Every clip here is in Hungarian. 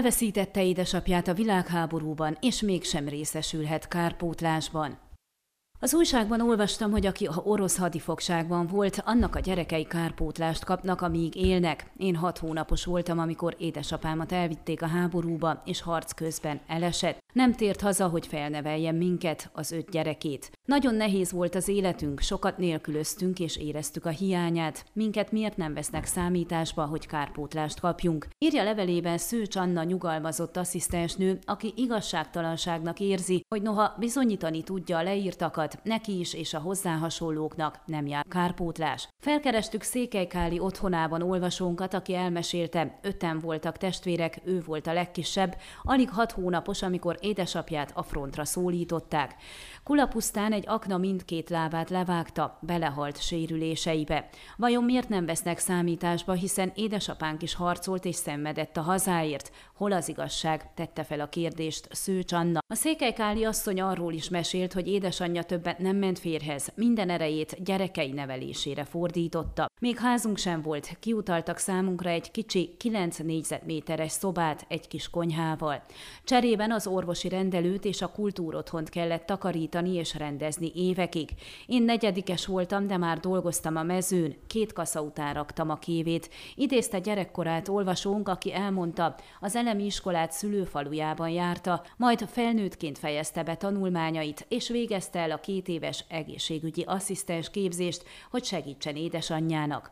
Elveszítette édesapját a világháborúban, és mégsem részesülhet kárpótlásban. Az újságban olvastam, hogy aki orosz hadifogságban volt, annak a gyerekei kárpótlást kapnak, amíg élnek. Én 6 hónapos voltam, amikor édesapámat elvitték a háborúba, és harc közben elesett. Nem tért haza, hogy felneveljen minket, az 5 gyerekét. Nagyon nehéz volt az életünk, sokat nélkülöztünk, és éreztük a hiányát. Minket miért nem vesznek számításba, hogy kárpótlást kapjunk? Írja levelében Szőcs Anna nyugalmazott asszisztensnő, aki igazságtalanságnak érzi, hogy noha bizonyítani tudja a leírtakat, neki is és a hozzá hasonlóknak nem jár kárpótlás. Felkerestük Székelykáli otthonában olvasónkat, aki elmesélte, 5-en voltak testvérek, ő volt a legkisebb, alig 6 hónapos, amikor édesapját a frontra szólították. Kulapusztán egy akna mindkét lábát levágta, belehalt sérüléseibe. Vajon miért nem vesznek számításba, hiszen édesapánk is harcolt és szenvedett a hazáért? Hol az igazság? Tette fel a kérdést Szőcs Anna. A székelykáli asszony arról is mesélt, hogy édesanyja többet nem ment férjhez, minden erejét gyerekei nevelésére fordította. Még házunk sem volt, kiutaltak számunkra egy kicsi, 9 négyzetméteres szobát egy kis konyhával. Cserében az orvosi rendelőt és a kultúrotthont kellett takarítani és rendezni évekig. Én 4-es voltam, de már dolgoztam a mezőn, 2 kassa után raktam a kévét. Idézte gyerekkorát olvasónk, aki elmondta, az elemi iskolát szülőfalujában járta, majd felnőttként fejezte be tanulmányait, és végezte el a 2 éves egészségügyi asszisztens képzést, hogy segítsen édesanyjának.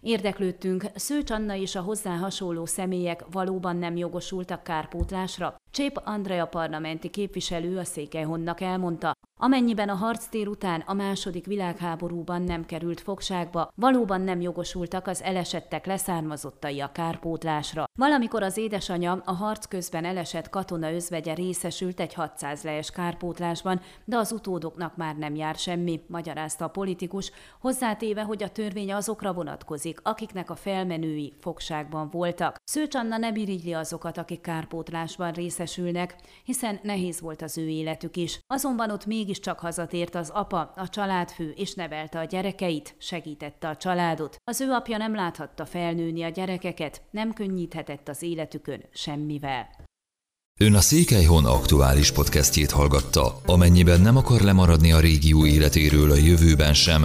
Érdeklődtünk, Szőcs Anna és a hozzá hasonló személyek valóban nem jogosultak kárpótlásra. Csép Andrea parlamenti képviselő a Székelyhonnak elmondta, amennyiben a harctér után a II. világháborúban nem került fogságba, valóban nem jogosultak az elesettek leszármazottai a kárpótlásra. Valamikor az édesanyja, a harc közben elesett katona özvegye részesült egy 600 lejes kárpótlásban, de az utódoknak már nem jár semmi, magyarázta a politikus, hozzátéve, hogy a törvény azokra vonatkozik, akiknek a felmenői fogságban voltak. Szőcs Anna nem irigyli azokat, akik kárpótlásban részesülnek, hiszen nehéz volt az ő életük is. Azonban ott mégiscsak hazatért az apa, a családfő, és nevelte a gyerekeit, segítette a családot. Az ő apja nem láthatta felnőni a gyerekeket, nem könnyíthetett az életükön semmivel. Ön a Székelyhon aktuális podcastjét hallgatta. Amennyiben nem akar lemaradni a régió életéről a jövőben sem,